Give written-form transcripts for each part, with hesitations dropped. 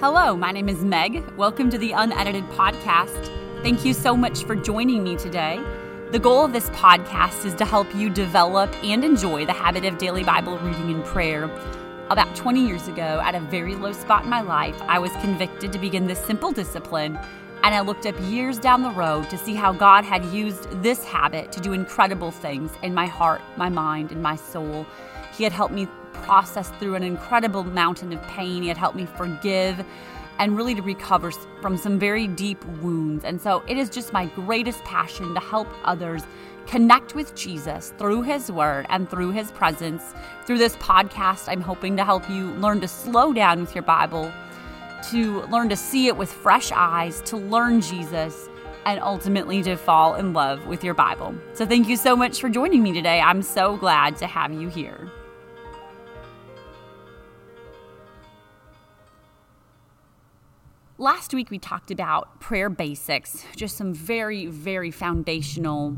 Hello, my name is Meg. Welcome to the Unedited Podcast. Thank you so much for joining me today. The goal of this podcast is to help you develop and enjoy the habit of daily Bible reading and prayer. About 20 years ago, at a very low spot in my life, I was convicted to begin this simple discipline, and I looked up years down the road to see how God had used this habit to do incredible things in my heart, my mind, and my soul. He had helped me process through an incredible mountain of pain. He had helped me forgive and really to recover from some very deep wounds. And so it is just my greatest passion to help others connect with Jesus through his word and through his presence. Through this podcast, I'm hoping to help you learn to slow down with your Bible, to learn to see it with fresh eyes, to learn Jesus, and ultimately to fall in love with your Bible. So thank you so much for joining me today. I'm so glad to have you here. Last week, we talked about prayer basics, just some very, very foundational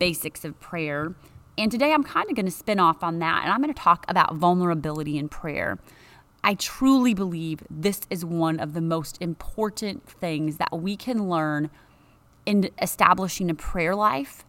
basics of prayer. And today, I'm kind of going to spin off on that, and I'm going to talk about vulnerability in prayer. I truly believe this is one of the most important things that we can learn in establishing a prayer life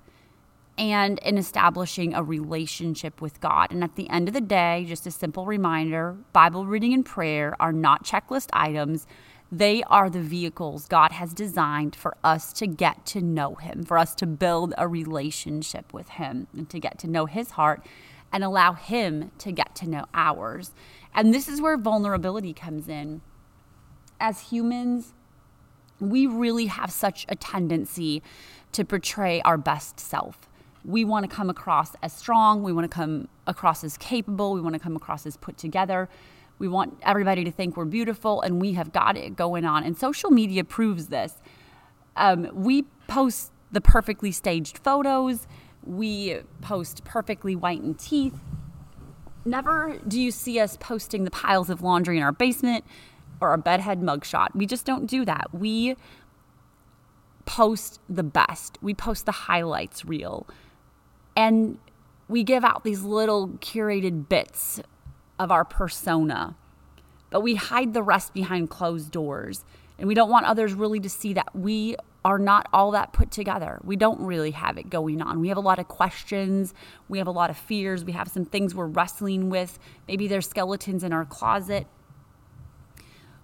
and in establishing a relationship with God. And at the end of the day, just a simple reminder, Bible reading and prayer are not checklist items. They are the vehicles God has designed for us to get to know him, for us to build a relationship with him and to get to know his heart and allow him to get to know ours. And this is where vulnerability comes in. As humans, we really have such a tendency to portray our best self. We want to come across as strong. We want to come across as capable. We want to come across as put together. We want everybody to think we're beautiful and we have got it going on. And social media proves this. We post the perfectly staged photos. We post perfectly whitened teeth. Never do you see us posting the piles of laundry in our basement or our bedhead mugshot. We just don't do that. We post the best. We post the highlights reel. And we give out these little curated bits of our persona, but we hide the rest behind closed doors, and we don't want others really to see that we are not all that put together. We don't really have it going on. We have a lot of questions. We have a lot of fears. We have some things we're wrestling with. Maybe there's skeletons in our closet.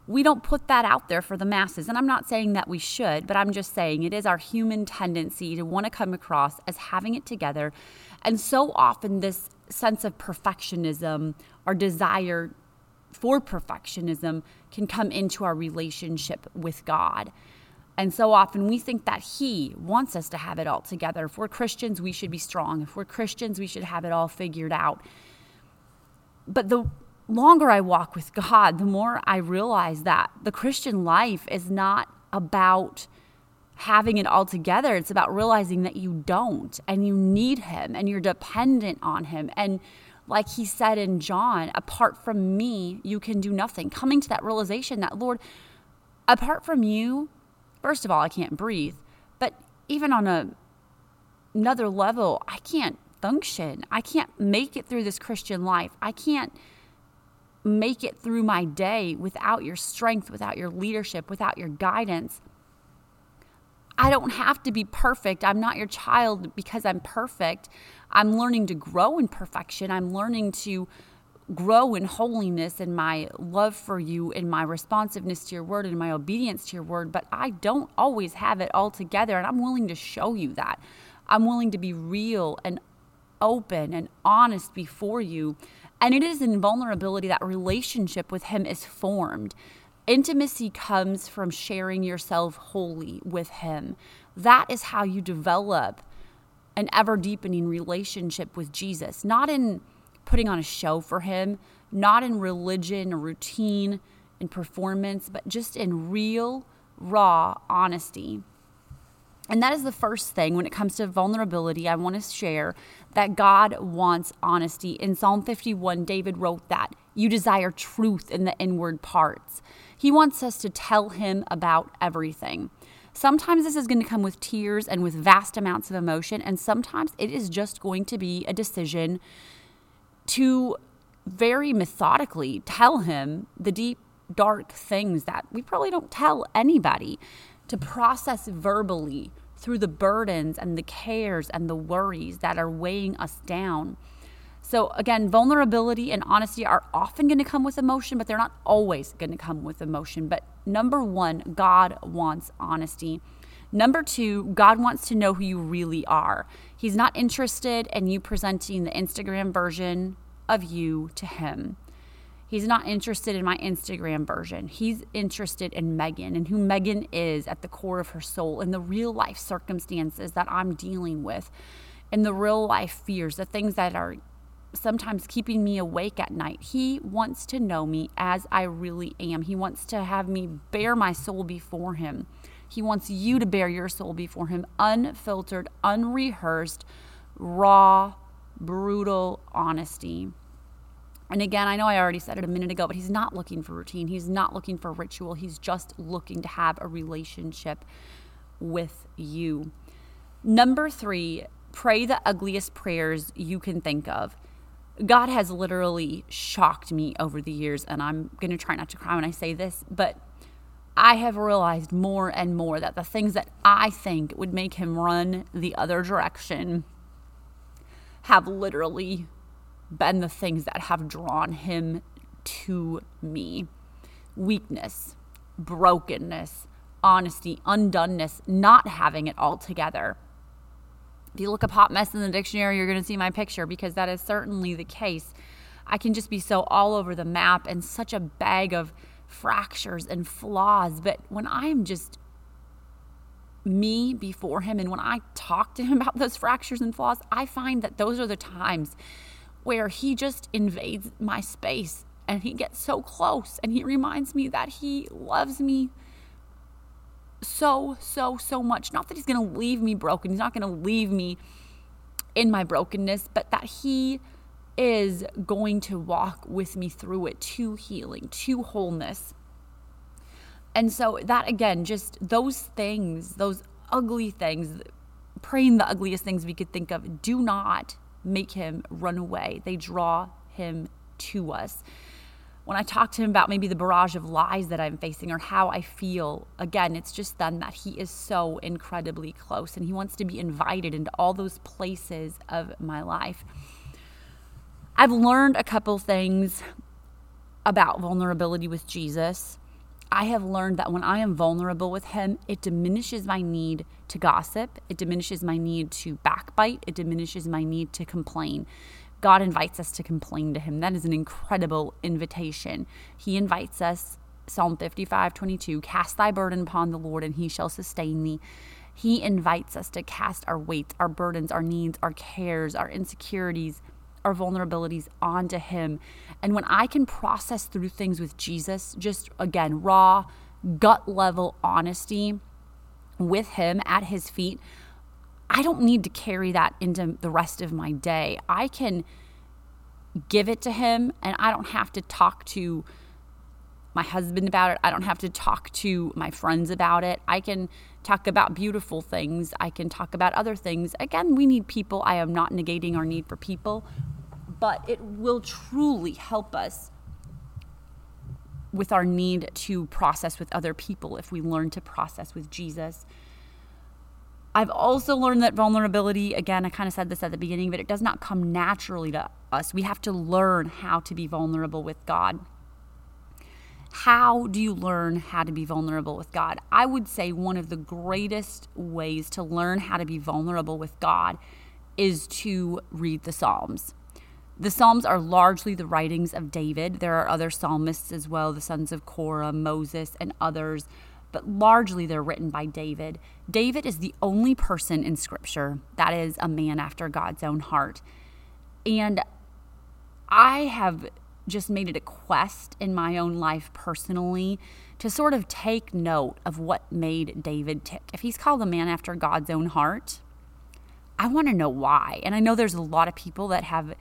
We don't put that out there for the masses, and I'm not saying that we should, but I'm just saying it is our human tendency to want to come across as having it together, and so often this sense of perfectionism, our desire for perfectionism can come into our relationship with God. And so often we think that he wants us to have it all together. If we're Christians, we should be strong. If we're Christians, we should have it all figured out. But the longer I walk with God, the more I realize that the Christian life is not about having it all together. It's about realizing that you don't, and you need him, and you're dependent on him. And like he said in John, apart from me, you can do nothing. Coming to that realization that, Lord, apart from you, first of all, I can't breathe. But even on another level, I can't function. I can't make it through this Christian life. I can't make it through my day without your strength, without your leadership, without your guidance. I don't have to be perfect. I'm not your child because I'm perfect. I'm learning to grow in perfection. I'm learning to grow in holiness and my love for you and my responsiveness to your word and my obedience to your word. But I don't always have it all together, and I'm willing to show you that. I'm willing to be real and open and honest before you. And it is in vulnerability that relationship with him is formed. Intimacy comes from sharing yourself wholly with him. That is how you develop an ever-deepening relationship with Jesus, not in putting on a show for him, not in religion or routine and performance, but just in real, raw honesty. And that is the first thing when it comes to vulnerability. I want to share that God wants honesty. In Psalm 51, David wrote that you desire truth in the inward parts. He wants us to tell him about everything. Sometimes this is going to come with tears and with vast amounts of emotion, and sometimes it is just going to be a decision to very methodically tell him the deep dark things that we probably don't tell anybody, to process verbally through the burdens and the cares and the worries that are weighing us down. So again, vulnerability and honesty are often going to come with emotion, but they're not always going to come with emotion. But number one, God wants honesty. Number two, God wants to know who you really are. He's not interested in you presenting the Instagram version of you to him. He's not interested in my Instagram version. He's interested in Megan and who Megan is at the core of her soul, in the real life circumstances that I'm dealing with, in the real life fears, the things that are sometimes keeping me awake at night. He wants to know me as I really am. He wants to have me bear my soul before him. He wants you to bear your soul before him, unfiltered, unrehearsed, raw, brutal honesty. And again, I know I already said it a minute ago, but he's not looking for routine. He's not looking for ritual. He's just looking to have a relationship with you. Number three, pray the ugliest prayers you can think of. God has literally shocked me over the years, and I'm going to try not to cry when I say this, but I have realized more and more that the things that I think would make him run the other direction have literally been the things that have drawn him to me. Weakness, brokenness, honesty, undoneness, not having it all together. If you look up hot mess in the dictionary, you're going to see my picture, because that is certainly the case. I can just be so all over the map and such a bag of fractures and flaws. But when I'm just me before him, and when I talk to him about those fractures and flaws, I find that those are the times where he just invades my space, and he gets so close, and he reminds me that he loves me so much. Not that he's going to leave me broken. He's not going to leave me in my brokenness, but that he is going to walk with me through it to healing, to wholeness. And so that, again, just those things, those ugly things, praying the ugliest things we could think of, do not make him run away. They draw him to us. When I talk to him about maybe the barrage of lies that I'm facing or how I feel, again, it's just then that he is so incredibly close, and he wants to be invited into all those places of my life. I've learned a couple things about vulnerability with Jesus. I have learned that when I am vulnerable with him, it diminishes my need to gossip. It diminishes my need to backbite. It diminishes my need to complain. God invites us to complain to him. That is an incredible invitation. He invites us, Psalm 55:22, cast thy burden upon the Lord and he shall sustain thee. He invites us to cast our weights, our burdens, our needs, our cares, our insecurities, our vulnerabilities onto him. And when I can process through things with Jesus, just again, raw, gut level honesty with him at his feet, I don't need to carry that into the rest of my day. I can give it to him, and I don't have to talk to my husband about it. I don't have to talk to my friends about it. I can talk about beautiful things. I can talk about other things. Again, we need people. I am not negating our need for people, but it will truly help us with our need to process with other people if we learn to process with Jesus. I've also learned that vulnerability, again, I kind of said this at the beginning, but it does not come naturally to us. We have to learn how to be vulnerable with God. How do you learn how to be vulnerable with God? I would say one of the greatest ways to learn how to be vulnerable with God is to read the Psalms. The Psalms are largely the writings of David. There are other psalmists as well, the sons of Korah, Moses, and others, but largely they're written by David. David is the only person in Scripture that is a man after God's own heart. And I have just made it a quest in my own life personally to sort of take note of what made David tick. If he's called a man after God's own heart, I want to know why. And I know there's a lot of people that have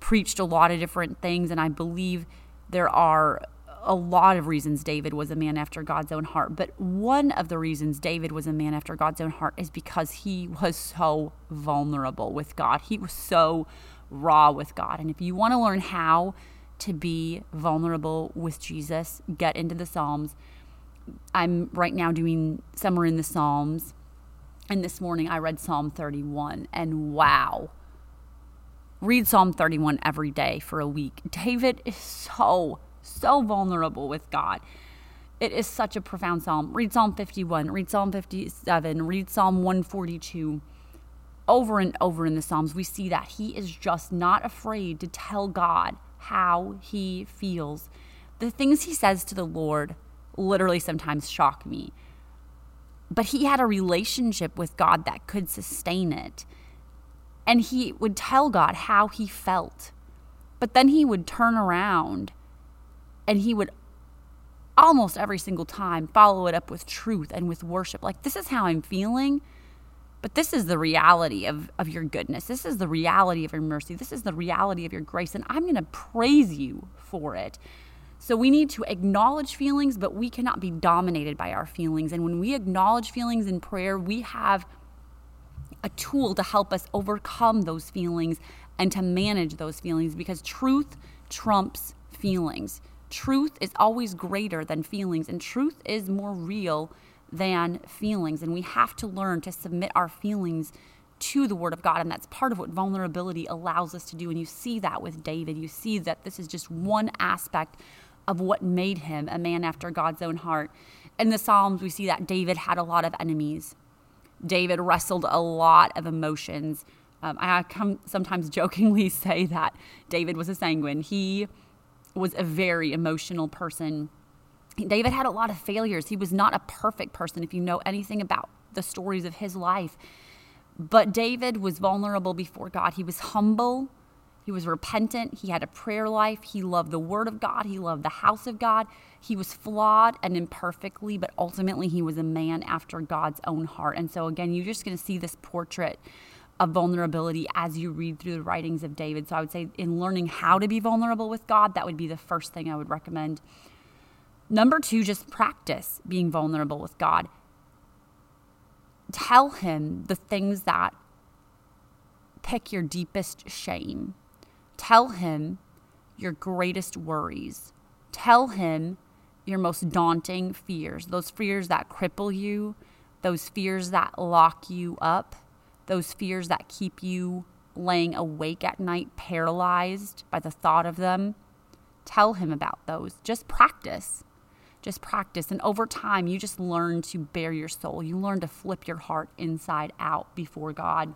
preached a lot of different things, and I believe there are a lot of reasons David was a man after God's own heart. But one of the reasons David was a man after God's own heart is because he was so vulnerable with God. He was so raw with God. And if you want to learn how to be vulnerable with Jesus, get into the Psalms. I'm right now doing Summer in the Psalms, and this morning I read Psalm 31, and wow. Read Psalm 31 every day for a week. David is so vulnerable with God. It is such a profound psalm. Read Psalm 51, read Psalm 57, read Psalm 142. Over and over in the Psalms, we see that he is just not afraid to tell God how he feels. The things he says to the Lord literally sometimes shock me. But he had a relationship with God that could sustain it. And he would tell God how he felt. But then he would turn around and he would almost every single time follow it up with truth and with worship. Like, this is how I'm feeling. But this is the reality of your goodness. This is the reality of your mercy. This is the reality of your grace. And I'm going to praise you for it. So we need to acknowledge feelings, but we cannot be dominated by our feelings. And when we acknowledge feelings in prayer, we have a tool to help us overcome those feelings and to manage those feelings, because truth trumps feelings. Truth is always greater than feelings, and truth is more real than feelings, and we have to learn to submit our feelings to the Word of God, and that's part of what vulnerability allows us to do. And you see that with David. You see that this is just one aspect of what made him a man after God's own heart. In the Psalms, we see that David had a lot of enemies. David wrestled a lot of emotions. I sometimes jokingly say that David was a sanguine. He was a very emotional person. David had a lot of failures. He was not a perfect person, if you know anything about the stories of his life. But David was vulnerable before God. He was humble. He was repentant. He had a prayer life. He loved the Word of God. He loved the house of God. He was flawed and imperfectly, but ultimately he was a man after God's own heart. And so again, you're just going to see this portrait of vulnerability as you read through the writings of David. So I would say in learning how to be vulnerable with God, that would be the first thing I would recommend. Number two, just practice being vulnerable with God. Tell him the things that pick your deepest shame. Tell him your greatest worries. Tell him your most daunting fears, those fears that cripple you, those fears that lock you up, those fears that keep you laying awake at night, paralyzed by the thought of them. Tell him about those. Just practice. Just practice. And over time, you just learn to bare your soul. You learn to flip your heart inside out before God.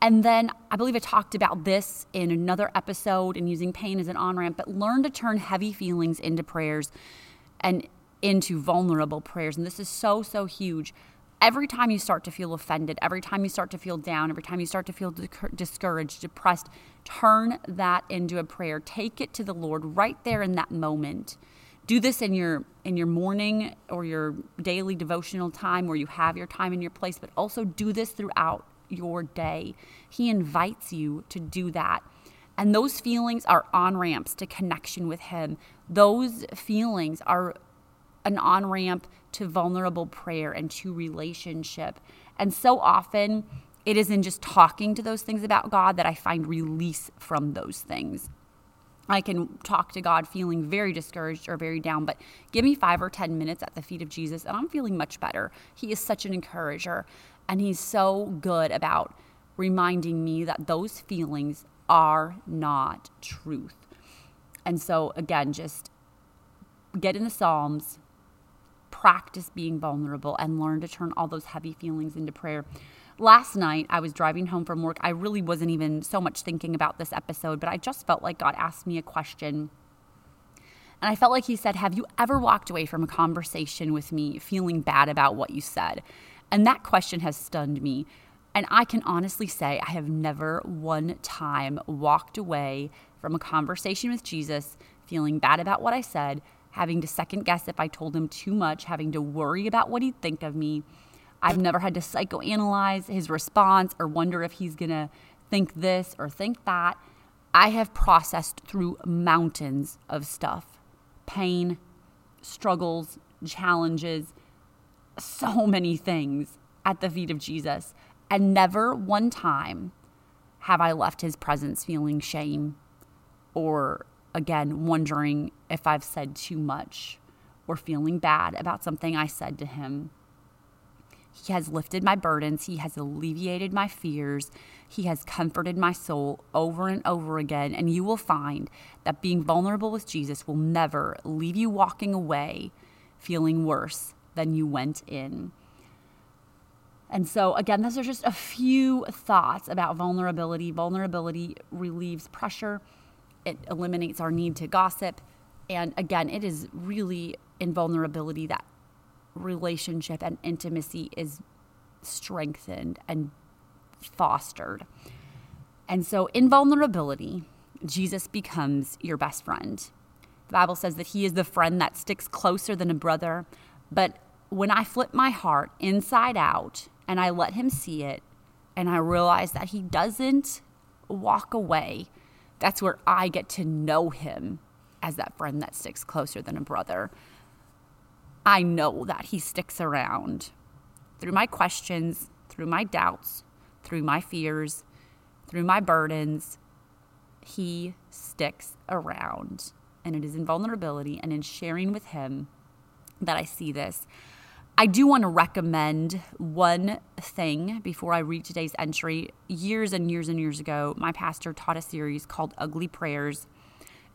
And then I believe I talked about this in another episode and using pain as an on-ramp, but learn to turn heavy feelings into prayers and into vulnerable prayers. And this is so huge. Every time you start to feel offended, every time you start to feel down, every time you start to feel discouraged, depressed, turn that into a prayer. Take it to the Lord right there in that moment. Do this in your morning or your daily devotional time where you have your time in your place, but also do this throughout your day. He invites you to do that. And those feelings are on-ramps to connection with him. Those feelings are an on-ramp to vulnerable prayer and to relationship. And so often it is in just talking to those things about God that I find release from those things. I can talk to God feeling very discouraged or very down, but give me 5 or 10 minutes at the feet of Jesus and I'm feeling much better. He is such an encourager, and he's so good about reminding me that those feelings are not truth. And so again, just get in the Psalms, practice being vulnerable, and learn to turn all those heavy feelings into prayer. Last night, I was driving home from work. I really wasn't even so much thinking about this episode, but I just felt like God asked me a question. And I felt like he said, have you ever walked away from a conversation with me feeling bad about what you said? And that question has stunned me. And I can honestly say I have never one time walked away from a conversation with Jesus feeling bad about what I said, having to second guess if I told him too much, having to worry about what he'd think of me. I've never had to psychoanalyze his response or wonder if he's going to think this or think that. I have processed through mountains of stuff, pain, struggles, challenges, so many things at the feet of Jesus. And never one time have I left his presence feeling shame or again, wondering if I've said too much or feeling bad about something I said to him. He has lifted my burdens. He has alleviated my fears. He has comforted my soul over and over again. And you will find that being vulnerable with Jesus will never leave you walking away feeling worse than you went in. And so again, those are just a few thoughts about vulnerability. Vulnerability relieves pressure. It eliminates our need to gossip. And again, it is really in vulnerability that relationship and intimacy is strengthened and fostered. And so in vulnerability, Jesus becomes your best friend. The Bible says that he is the friend that sticks closer than a brother. But when I flip my heart inside out and I let him see it and I realize that he doesn't walk away, that's where I get to know him as that friend that sticks closer than a brother. I know that he sticks around through my questions, through my doubts, through my fears, through my burdens. He sticks around. And it is in vulnerability and in sharing with him that I see this. I do want to recommend one thing before I read today's entry. Years and years and years ago, my pastor taught a series called Ugly Prayers.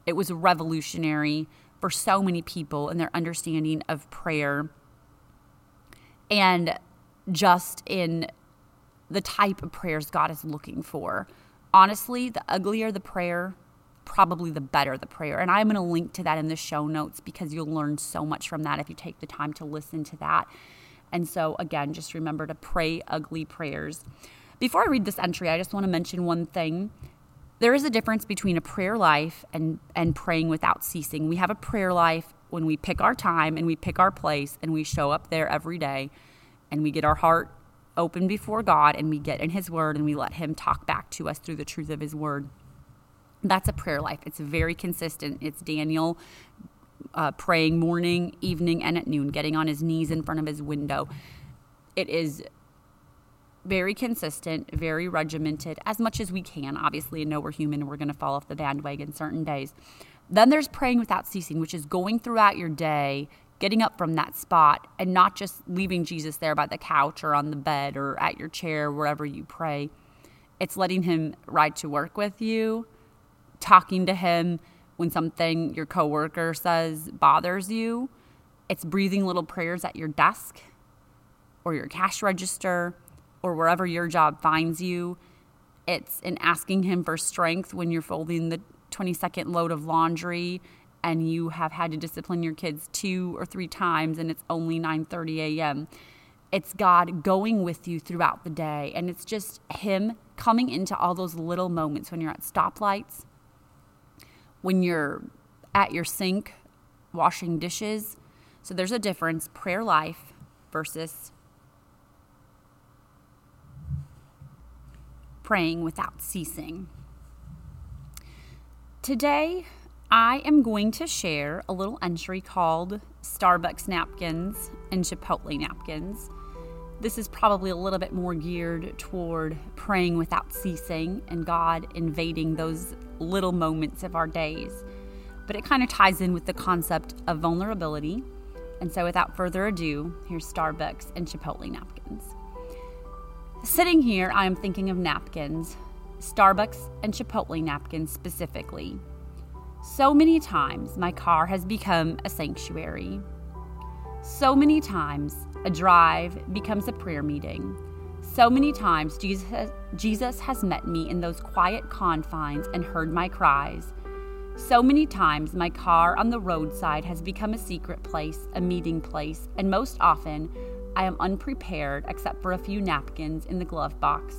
It was revolutionary for so many people in their understanding of prayer and just in the type of prayers God is looking for. Honestly, the uglier the prayer, probably the better the prayer. And I'm going to link to that in the show notes because you'll learn so much from that if you take the time to listen to that. And so again, just remember to pray ugly prayers. Before I read this entry, I just want to mention one thing. There is a difference between a prayer life and praying without ceasing. We have a prayer life when we pick our time and we pick our place and we show up there every day and we get our heart open before God and we get in his word and we let him talk back to us through the truth of his word. That's a prayer life. It's very consistent. It's Daniel praying morning, evening, and at noon, getting on his knees in front of his window. It is very consistent, very regimented, as much as we can. Obviously, I know we're human and we're going to fall off the bandwagon certain days. Then there's praying without ceasing, which is going throughout your day, getting up from that spot, and not just leaving Jesus there by the couch or on the bed or at your chair, wherever you pray. It's letting him ride to work with you, talking to him when something your coworker says bothers you. It's breathing little prayers at your desk or your cash register, or wherever your job finds you. It's in asking him for strength when you're folding the 20-second load of laundry and you have had to discipline your kids 2 or 3 times and it's only 9:30 a.m. It's God going with you throughout the day, and it's just him coming into all those little moments when you're at stoplights, when you're at your sink washing dishes. So there's a difference, prayer life versus praying without ceasing. Today, I am going to share a little entry called Starbucks Napkins and Chipotle Napkins. This is probably a little bit more geared toward praying without ceasing and God invading those little moments of our days. But it kind of ties in with the concept of vulnerability. And so without further ado, here's Starbucks and Chipotle Napkins. Sitting here, I am thinking of napkins, Starbucks and Chipotle napkins specifically. So many times my car has become a sanctuary. So many times a drive becomes a prayer meeting. So many times Jesus has met me in those quiet confines and heard my cries. So many times my car on the roadside has become a secret place, a meeting place, and most often, I am unprepared except for a few napkins in the glove box.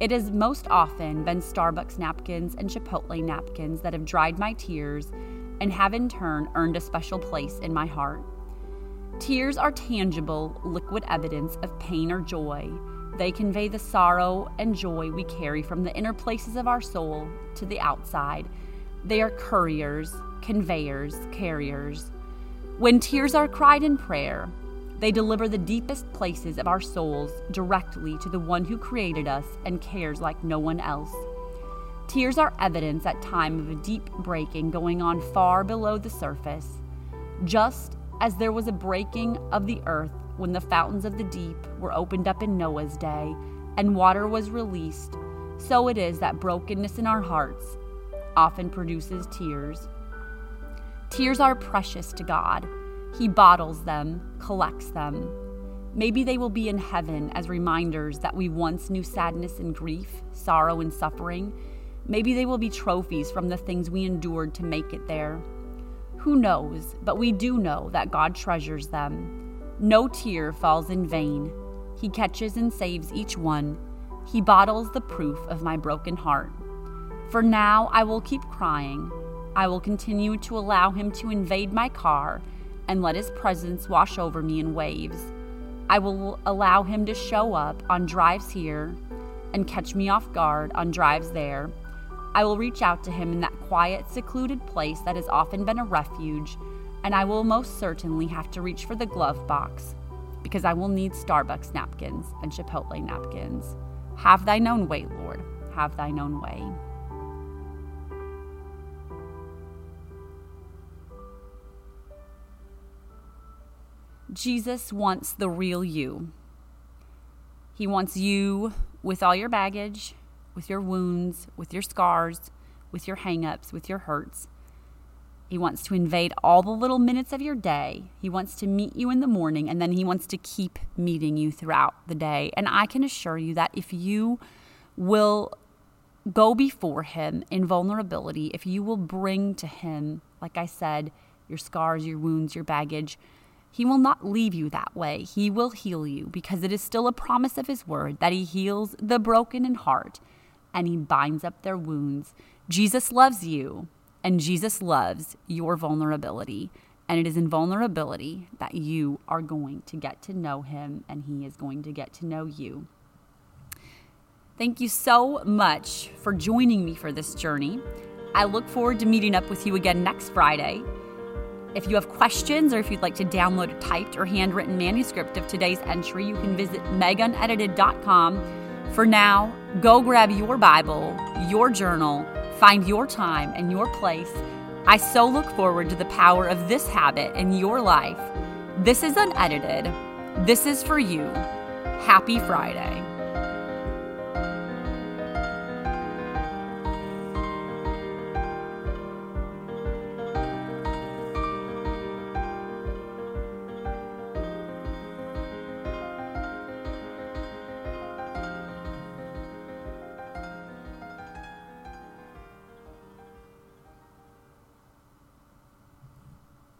It has most often been Starbucks napkins and Chipotle napkins that have dried my tears and have in turn earned a special place in my heart. Tears are tangible, liquid evidence of pain or joy. They convey the sorrow and joy we carry from the inner places of our soul to the outside. They are couriers, conveyors, carriers. When tears are cried in prayer, they deliver the deepest places of our souls directly to the one who created us and cares like no one else. Tears are evidence at time of a deep breaking going on far below the surface, just as there was a breaking of the earth when the fountains of the deep were opened up in Noah's day and water was released. So it is that brokenness in our hearts often produces tears. Tears are precious to God. He bottles them, collects them. Maybe they will be in heaven as reminders that we once knew sadness and grief, sorrow and suffering. Maybe they will be trophies from the things we endured to make it there. Who knows, but we do know that God treasures them. No tear falls in vain. He catches and saves each one. He bottles the proof of my broken heart. For now, I will keep crying. I will continue to allow him to invade my car and let his presence wash over me in waves. I will allow him to show up on drives here and catch me off guard on drives there. I will reach out to him in that quiet, secluded place that has often been a refuge, and I will most certainly have to reach for the glove box because I will need Starbucks napkins and Chipotle napkins. Have thine own way, Lord. Have thine own way. Jesus wants the real you. He wants you with all your baggage, with your wounds, with your scars, with your hang-ups, with your hurts. He wants to invade all the little minutes of your day. He wants to meet you in the morning, and then he wants to keep meeting you throughout the day. And I can assure you that if you will go before him in vulnerability, if you will bring to him, like I said, your scars, your wounds, your baggage, he will not leave you that way. He will heal you, because it is still a promise of his word that he heals the broken in heart and he binds up their wounds. Jesus loves you. And Jesus loves your vulnerability, and it is in vulnerability that you are going to get to know him, and he is going to get to know you. Thank you so much for joining me for this journey. I look forward to meeting up with you again next Friday. If you have questions, or if you'd like to download a typed or handwritten manuscript of today's entry, you can visit meganunedited.com. For now, go grab your Bible, your journal, find your time and your place. I so look forward to the power of this habit in your life. This is Unedited. This is for you. Happy Friday.